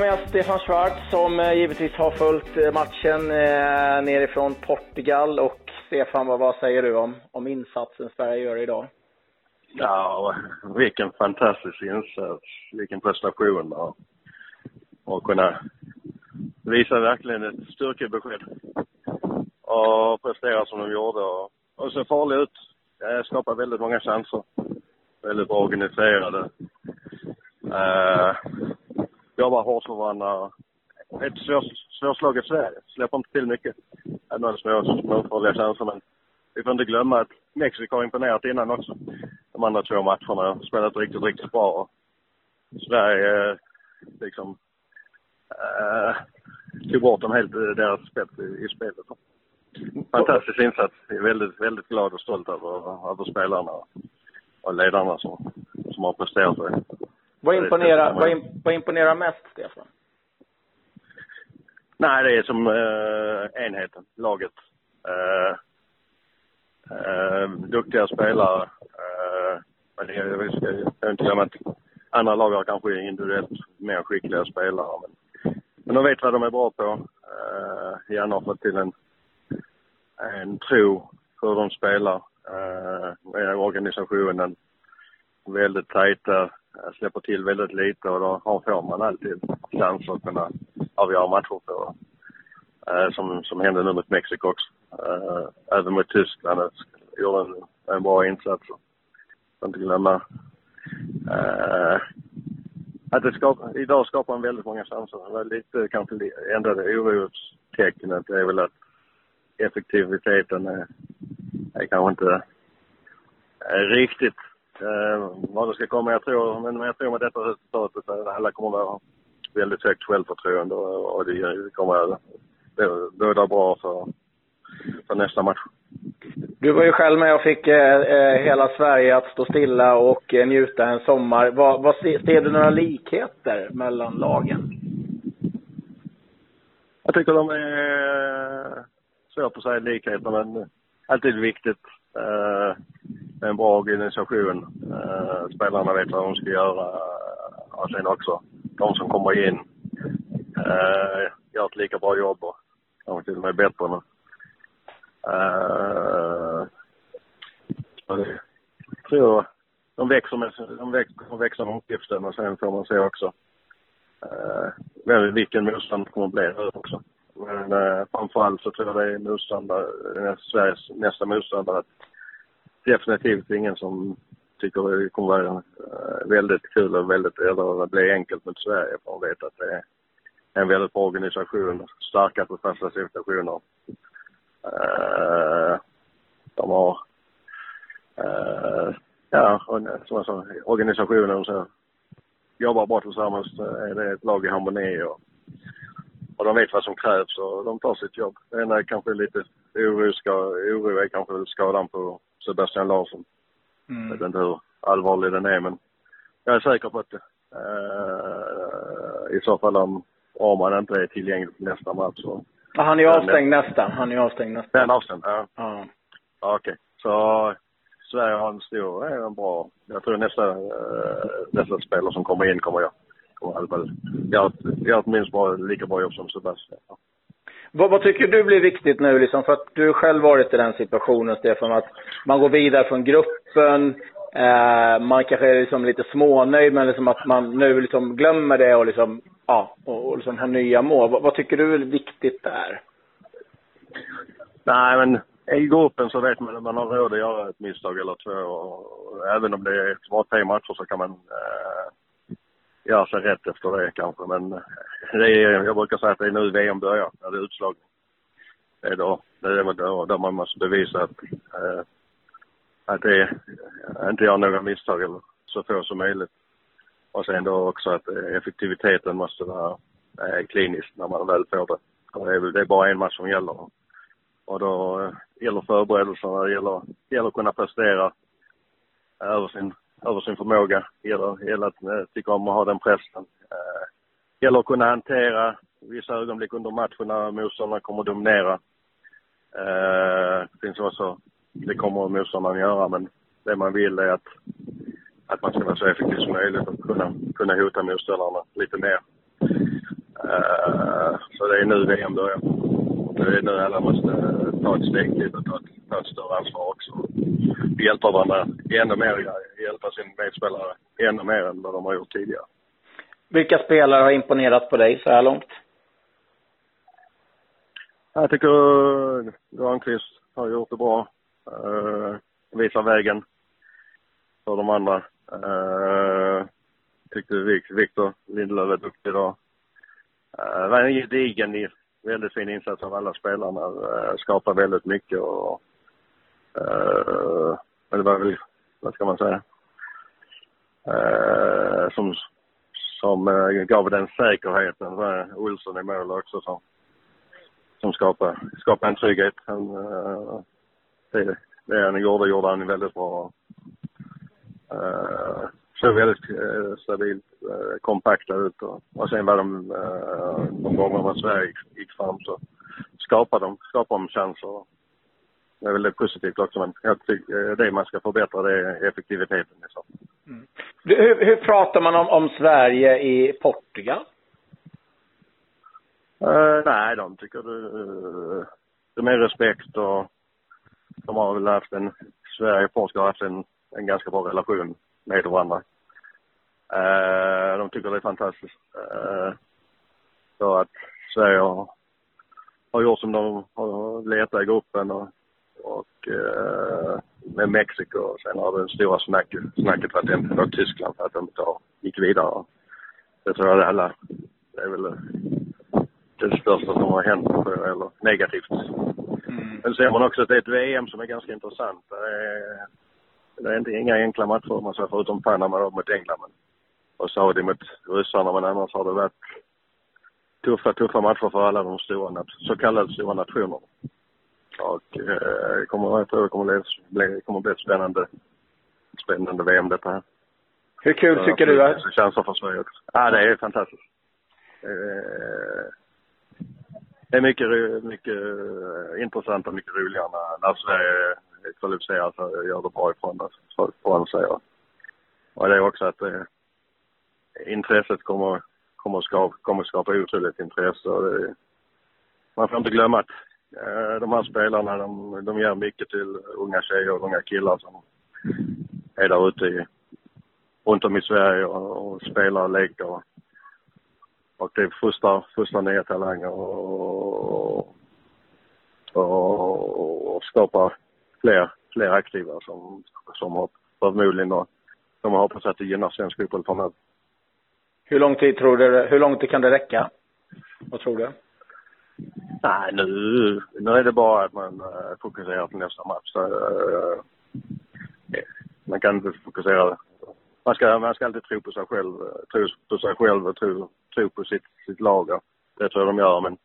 börja med Stefan Schwartz som givetvis har följt matchen nerifrån Portugal. Och Stefan, vad säger du om insatsen Sverige gör idag? Ja, vilken fantastisk insats, vilken prestation och kunna visa verkligen ett styrkebesked och prestera som de gjorde och så farligt ut. Jag skapar väldigt många chanser, väldigt bra organiserade, jobbar hårt för varandra. Ett svårslaget Sverige, släpper inte till mycket. Ändå är det småfarliga chanser, men vi får inte glömma att Mexiko har imponerat innan också. De andra två matcherna har spelat riktigt bra. Sverige liksom tog bort dem helt, deras spett i spelet. Fantastisk insats. Jag är väldigt, väldigt glad och stolt över spelarna och ledarna som har presterat sig. Vad imponerar mest, Stefan? Nej, det är som enheten, laget. Duktiga spelare. Men jag ska inte glömma att andra lag har kanske individuellt mer skickliga spelare. Men de vet vad de är bra på. Gärna har fått till en tro hur de spelar. Organisationen väldigt tajta. Släpper till väldigt lite och då får man alltid chans att kunna avgöra matcher på. Som hände nu mot Mexiko också. Även mot Tyskland gjorde en bra insats. Jag inte glömma att idag skapar en väldigt många chanser. Det var lite kanske ändrade orostecknet. Det är väl att effektiviteten är kanske inte riktigt vad det ska komma. Jag tror med detta resultatet att alla kommer att ha väldigt högt självförtroende och det kommer att båda bra för nästa match. Du var ju själv med och fick hela Sverige att stå stilla och njuta en sommar. Vad ser du några likheter mellan lagen? Jag tycker de är svårt att säga likheter, men alltid viktigt. En bra organisation. Spelarna vet vad de ska göra. Och sen också de som kommer in gör ett lika bra jobb och kanske till och med bättre nu. Så de växer med uppgiften och sen får man se också vilken motstånd kommer att bli också. Men framförallt så tror jag det är Sveriges nästa motståndare. Definitivt ingen som tycker det kommer att vara väldigt kul och väldigt, eller bli enkelt mot Sverige, för man vet att det är en väldigt bra organisation, starka på fasta situationer. De har organisationen som jobbar bra tillsammans, det är ett lag i harmoni och de vet vad som krävs och de tar sitt jobb. Det är kanske lite oro är kanske skadan på Sebastian Larsson. Jag vet inte hur allvarlig den är, men jag är säker på att i så fall om han inte är tillgänglig på nästa match så. Han är avstängd nästan. Ja. Okej. Så Sverige har en bra. Jag tror nästa spelare som kommer in kommer jag minst bara lika bra jobb som Sebastian. Ja. Vad tycker du blir viktigt nu liksom, för att du själv varit i den situationen, Stefan, att man går vidare från gruppen, man kanske är liksom lite smånöjd, men liksom att man nu liksom glömmer det och liksom och liksom har nya mål. Vad tycker du är viktigt där? Nej, men i gruppen så vet man att man har råd att göra ett misstag eller två, och även om det är ett svårt matcher så kan man göra sig rätt efter det kanske, men jag brukar säga att det är nu VM börjar, när det är utslagning. Det är då där man måste bevisa att det inte gör några misstag eller så få som möjligt. Och sen då också att effektiviteten måste vara klinisk när man väl får det. Det är bara en match som gäller. Och då gäller förberedelserna, det gäller att kunna prestera över sin förmåga. Gäller att tycka om att ha den pressen. Gäller att kunna hantera vissa ögonblick under matchen när motståndarna kommer att dominera. Det kommer motståndarna göra, men det man vill är att man ska vara så effektiv som möjligt och kunna hota motståndarna lite mer. Så det är nu VM börjar. Det är nu alla måste ta ett steg till och ta ett större ansvar också. Vi hjälper varandra ännu mer, hjälpa sin medspelare ännu mer än vad de har gjort tidigare. Vilka spelare har imponerat på dig så här långt? Jag tycker Granqvist har gjort det bra. Visar vägen för de andra. Tyckte Victor Lindlöf är duktig idag. Det var en gedigen, väldigt fin insats av alla spelarna. Skapar väldigt mycket. Och, det var väl, vad ska man säga? Som gav den säkerheten. Wilson i Merlux också som skapar en trygghet. Det han gjorde han väldigt bra. Så väldigt stabilt, kompakta ut. Och sen var de gånger var Sverige gick fram så skapade de chanser. Det är väldigt positivt också, men jag tycker det man ska förbättra det är effektiviteten. Liksom. Mm. Hur pratar man om Sverige i Portugal? Nej, de tycker det med respekt och de har väl haft Sverige och Portugal har haft en ganska bra relation med varandra. De tycker det är fantastiskt. Så att Sverige har gjort som de har letat i gruppen och med Mexiko. Och sen har det stora snacket varit ämnet av Tyskland för att de gick vidare. Det tror jag alla, det är väl det största som har hänt eller negativt. Mm. Men ser man också att det är ett VM som är ganska intressant. Det är inte inga enkla matcher man ser förutom Panama då, mot England och Saudi mot ryssarna, men annars har det varit tuffa matcher för alla de stora, så kallade stora nationerna. Och jag tror det kommer bli ett spännande VM detta här. Hur kul så tycker du att chanser för Sverige också? Ja, det är fantastiskt. Det är mycket intressant och mycket roligare när Sverige kvalificerar sig och gör det bra ifrån oss. Och det är också att intresset kommer skapa otroligt intresse. Man får inte glömma att de här spelarna de gör mycket till unga tjejer och unga killar som är där ute runt om i Sverige och spelar och leker. Och det frustrar nya talanger och skapar fler aktiva som har förmodligen som har hoppas att det gynnar svensk fotboll framöver. Hur lång tid kan det räcka? Vad tror du? Nej, nu är det bara att man fokuserar på nästa match. Så, man kan inte fokusera. Man ska alltid tro på sig själv, och tro på sitt lag. Det tror jag de gör, men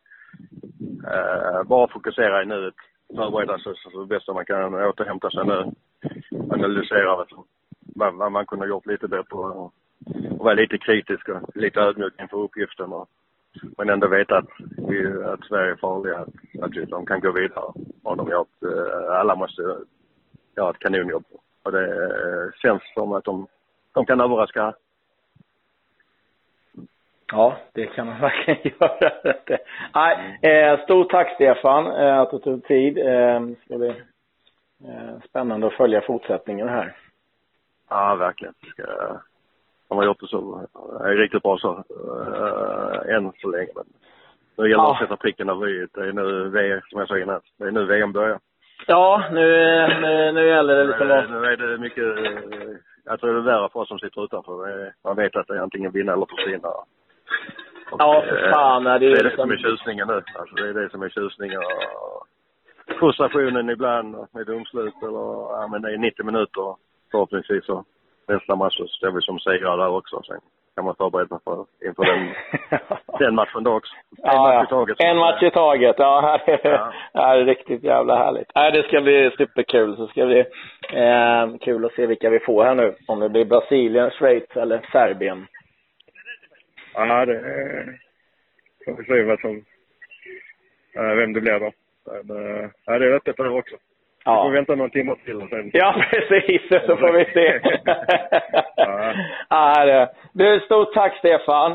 bara fokusera i nuet. Förbereda sig så bäst man kan, återhämta sig nu. Analysera vad man kunde ha gjort lite bättre och vara lite kritisk och lite ödmjuk inför uppgiften. Men ändå veta att Sverige är farliga, att de kan gå vidare. Och de gör alla måste göra ett kanonjobb. Och det känns som att de kan överraska. Ja, det kan man verkligen göra. Nej, stort tack Stefan att du tog tid. Det ska bli spännande att följa fortsättningen här. Ja, verkligen. De har gjort det så riktigt bra så än så länge. Men nu gäller det att sätta pricken av i. Det är nu VM, som jag sa innan. Det är nu VM börjar. Ja, nu gäller det lite bra. Nu är det mycket... Jag tror det är värre för oss som sitter utanför. Man vet att det är antingen vinna eller försvinna. Ja, för fan. Det är det som är tjusningen nu. Alltså, det är det som är tjusningen. Frustrationen ibland med domslut. Men det är 90 minuter förhoppningsvis. Och nästa match så står vi som segrare där också. Sen kan man förbereda inför den matchen då också. En match i taget. Ja, här är riktigt jävla härligt. Det ska bli superkul. Så ska bli kul att se vilka vi får här nu. Om det blir Brasilien, Schweiz eller Serbien. Ja, det får vi se vem det blir då. Ja, det är rätt det också. Vi får vänta några timmar till. Och sen. Ja, precis. Så får vi se. Ja, det. Du, stort tack Stefan.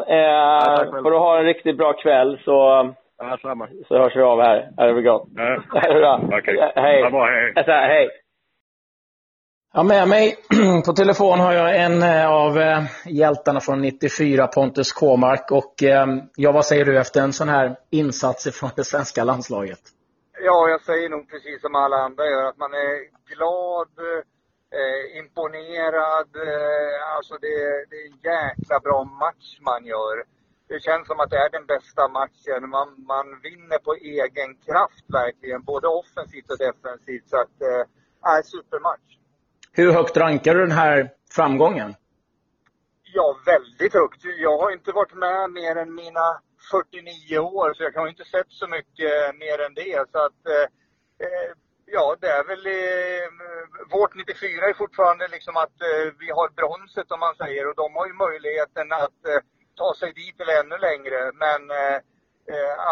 Tack och du har en riktigt bra kväll så. Ja, samma. Så hörs vi av här. Är det väl gott? Ja. Okej. Hej. Ja, bra, hej. Alltså, hej. Ja, med mig på telefon har jag en av hjältarna från 94, Pontus Kåmark. Och ja, vad säger du efter en sån här insats från det svenska landslaget? Ja, jag säger nog precis som alla andra gör, att man är glad, imponerad. Alltså det är en jäkla bra match man gör. Det känns som att det är den bästa matchen. Man vinner på egen kraft verkligen, både offensivt och defensivt. Så att är supermatch. Hur högt rankar du den här framgången? Ja, väldigt högt. Jag har inte varit med mer än mina 49 år, så jag har inte sett så mycket mer än det. Så att, ja, det är väl vårt 94 är fortfarande liksom att vi har bronset om man säger, och de har ju möjligheten att ta sig dit eller ännu längre. Men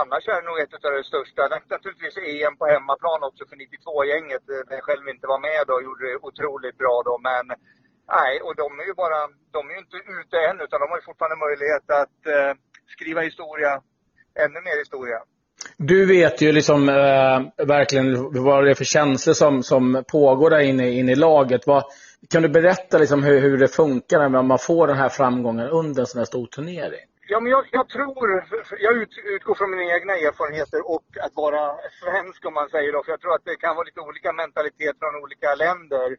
annars är det nog ett av det största. Naturligtvis EM på hemmaplan också för 92-gänget. Jag själv inte var med och gjorde det otroligt bra då. Men nej, och de är ju inte ute än, utan de har ju fortfarande möjlighet att skriva historia, ännu mer historia. Du vet ju liksom verkligen vad det är för känslor som pågår där inne i laget. Kan du berätta liksom hur det funkar när man får den här framgången under en sån här stor turnering? Ja, men jag tror, jag utgår från mina egna erfarenheter och att vara svensk om man säger då. För jag tror att det kan vara lite olika mentalitet från olika länder.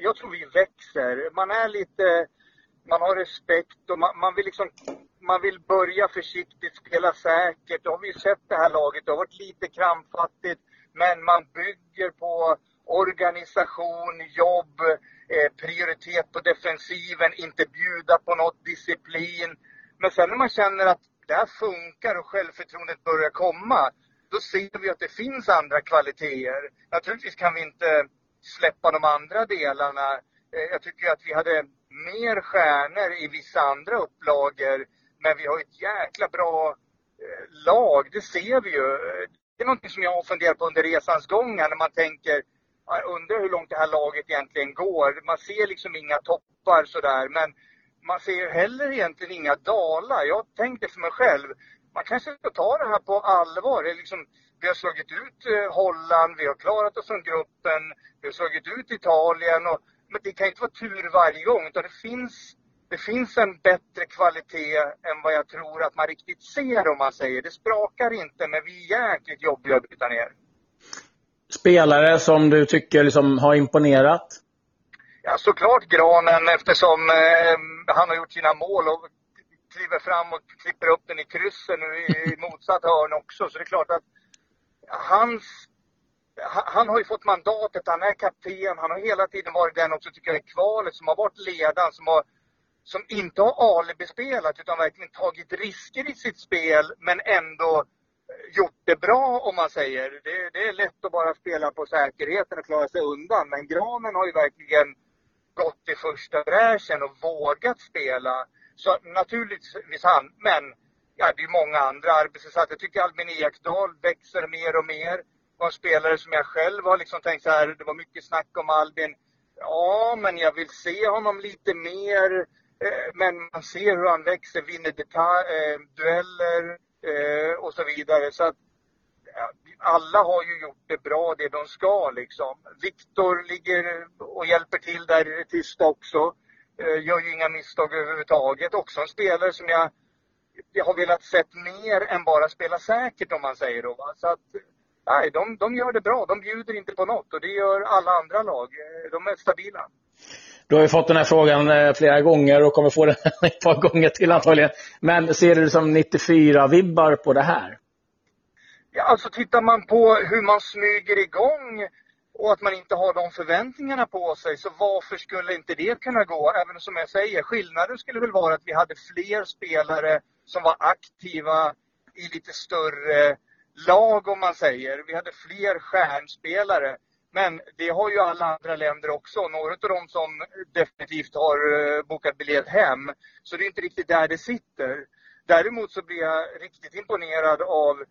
Jag tror vi växer. Man har respekt och man vill börja försiktigt, spela säkert. Då har vi sett det här laget. Det har varit lite krampfattigt, men man bygger på organisation, jobb, prioritet på defensiven, inte bjuda på något, disciplin. Men sen när man känner att det här funkar och självförtroendet börjar komma, då ser vi att det finns andra kvaliteter. Naturligtvis kan vi inte släppa de andra delarna. Jag tycker att vi hade mer stjärnor i vissa andra upplager, men vi har ett jäkla bra lag, det ser vi ju. Det är något som jag har funderat på under resans gång här, när man tänker, undrar hur långt det här laget egentligen går. Man ser liksom inga toppar sådär, men man ser heller egentligen inga dalar. Jag tänkte för mig själv, man kanske ska ta det här på allvar. Det är liksom, vi har slagit ut Holland, vi har klarat oss från gruppen, vi har slagit ut Italien. Men det kan inte vara tur varje gång, utan det finns en bättre kvalitet än vad jag tror att man riktigt ser om man säger. Det sprakar inte, men vi är jäkligt jobbiga att byta ner. Spelare som du tycker liksom har imponerat? Ja, såklart Granen, eftersom han har gjort sina mål och kliver fram och klipper upp den i kryssen och i motsatt hörn också. Så det är klart att han har ju fått mandatet, han är kapten, han har hela tiden varit den också tycker jag i kvalet som har varit ledaren, som inte har alibespelat utan verkligen tagit risker i sitt spel men ändå gjort det bra om man säger. Det är lätt att bara spela på säkerheten och klara sig undan, men Granen har ju verkligen gått i första bräschen och vågat spela. Så naturligtvis han, men ja, det är många andra arbetsinsatta. Jag tycker Albin Ekdahl växer mer och mer. Var en spelare som jag själv har liksom tänkt så här, det var mycket snack om Albin. Ja, men jag vill se honom lite mer. Men man ser hur han växer, vinner dueller och så vidare. Så att alla har ju gjort det bra, det de ska liksom. Victor ligger och hjälper till där i det tysta också. Gör ju inga misstag överhuvudtaget. Också en spelare som jag har velat sett mer än bara spela säkert om man säger då. Va? Så att nej, de gör det bra. De bjuder inte på något och det gör alla andra lag. De är stabila. Du har ju fått den här frågan flera gånger och kommer få den ett par gånger till antagligen. Men ser du som 94-vibbar på det här? Ja, alltså tittar man på hur man smyger igång och att man inte har de förväntningarna på sig, så varför skulle inte det kunna gå? Även som jag säger, skillnaden skulle väl vara att vi hade fler spelare som var aktiva i lite större lag om man säger. Vi hade fler stjärnspelare. Men det har ju alla andra länder också. Några av dem som definitivt har bokat biljett hem. Så det är inte riktigt där det sitter. Däremot så blir jag riktigt imponerad av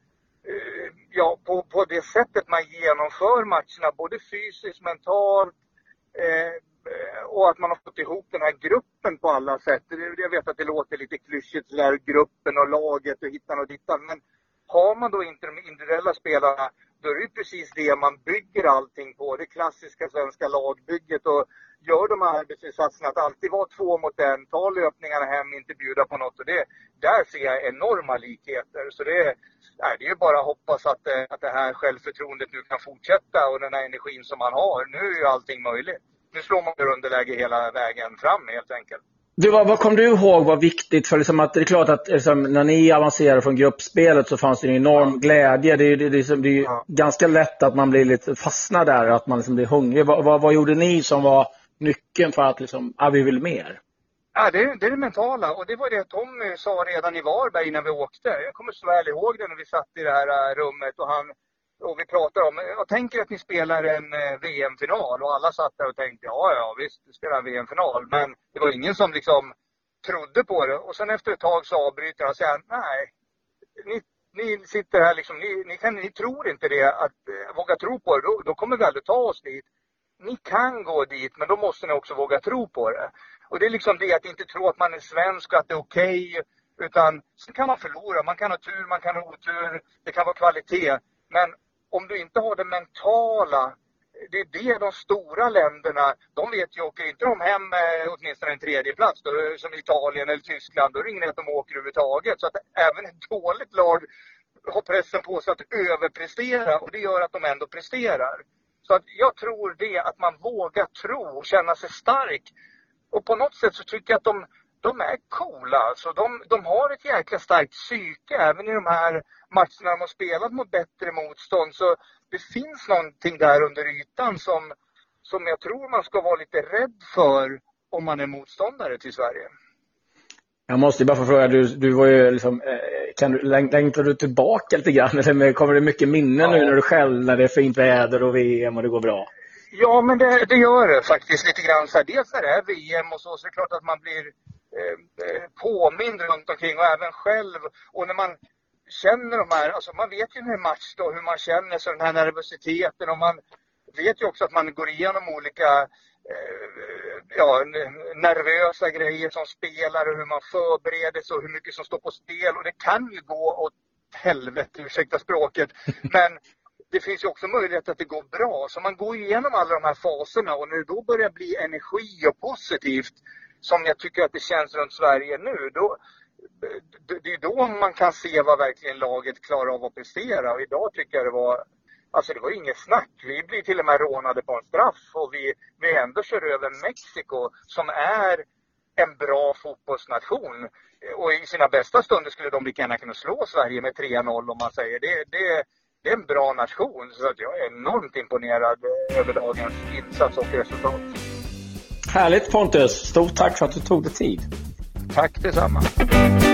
på det sättet man genomför matcherna. Både fysiskt, mentalt, och att man har fått ihop den här gruppen på alla sätt. Jag vet att det låter lite klyschigt, där gruppen och laget och hittan och dittan. Men har man då inte de individuella spelarna, då är det precis det man bygger allting på. Det klassiska svenska lagbygget, och gör de här arbetsinsatserna att alltid vara 2 mot 1, ta löpningarna hem, inte bjuda på något. Och det, där ser jag enorma likheter. Så det är ju bara att hoppas att det här självförtroendet nu kan fortsätta, och den här energin som man har. Nu är ju allting möjligt. Nu slår man ju underläge hela vägen fram helt enkelt. Du, vad kom du ihåg var viktigt? För liksom att det är klart att liksom, när ni avancerade från gruppspelet så fanns det en enorm glädje. Det är ju ganska lätt att man blir lite fastnad där, att man liksom blir hungrig. Vad gjorde ni som var nyckeln för att liksom, vi vill mer? Ja, det är det mentala, och det var det Tommy sa redan i Varberg innan vi åkte. Jag kommer så väl ihåg det när vi satt i det här rummet och vi pratade om, jag tänker att ni spelar en VM-final, och alla satt där och tänkte ja visst, vi spelar en VM-final, men det var ingen som liksom trodde på det. Och sen efter ett tag så avbryter han och säger nej, ni sitter här liksom, ni tror inte det, att våga tro på det, då kommer vi aldrig ta oss dit. Ni kan gå dit, men då måste ni också våga tro på det. Och det är liksom det, att inte tro att man är svensk och att det är okej, utan så kan man förlora, man kan ha tur, man kan ha otur, det kan vara kvalitet, men om du inte har det mentala, det är det de stora länderna, de vet ju, åker inte de hem åtminstone en tredje plats då, som Italien eller Tyskland, då är det ingen att de åker överhuvudtaget. Så att även ett dåligt lag har pressen på sig att överprestera, och det gör att de ändå presterar. Så att jag tror det, att man vågar tro och känna sig stark. Och på något sätt så tycker jag att de är coola. Alltså, de har ett jäkla starkt psyke även i de här matcherna de har spelat mot bättre motstånd. Så det finns någonting där under ytan som jag tror man ska vara lite rädd för om man är motståndare till Sverige. Jag måste bara få fråga, du var ju liksom, längtar du tillbaka lite grann? Eller kommer det mycket minnen nu när du själv, när det är fint väder och VM och det går bra? Ja, men det gör det faktiskt lite grann. Så här, dels när det är VM och så är det klart att man blir påmind runt omkring, och även själv. Och när man känner de här, alltså man vet ju hur match då, hur man känner sig, den här nervositeten, och man vet ju också att man går igenom olika nervösa grejer som spelare, och hur man förbereder sig och hur mycket som står på spel. Och det kan ju gå åt helvete, ursäkta språket, men det finns ju också möjlighet att det går bra. Så man går igenom alla de här faserna, och nu då börjar det bli energi och positivt, som jag tycker att det känns runt Sverige nu. Det är då man kan se vad verkligen laget klarar av att prestera. Och idag tycker jag det var inget snack. Vi blir till och med rånade på en straff, och vi ändå kör över Mexiko, som är en bra fotbollsnation. Och i sina bästa stunder skulle de lika gärna kunna slå Sverige med 3-0, om man säger det är en bra nation. Så att jag är enormt imponerad över dagens insats och resultat. Härligt Pontus, stort tack för att du tog dig tid. Tack detsamma.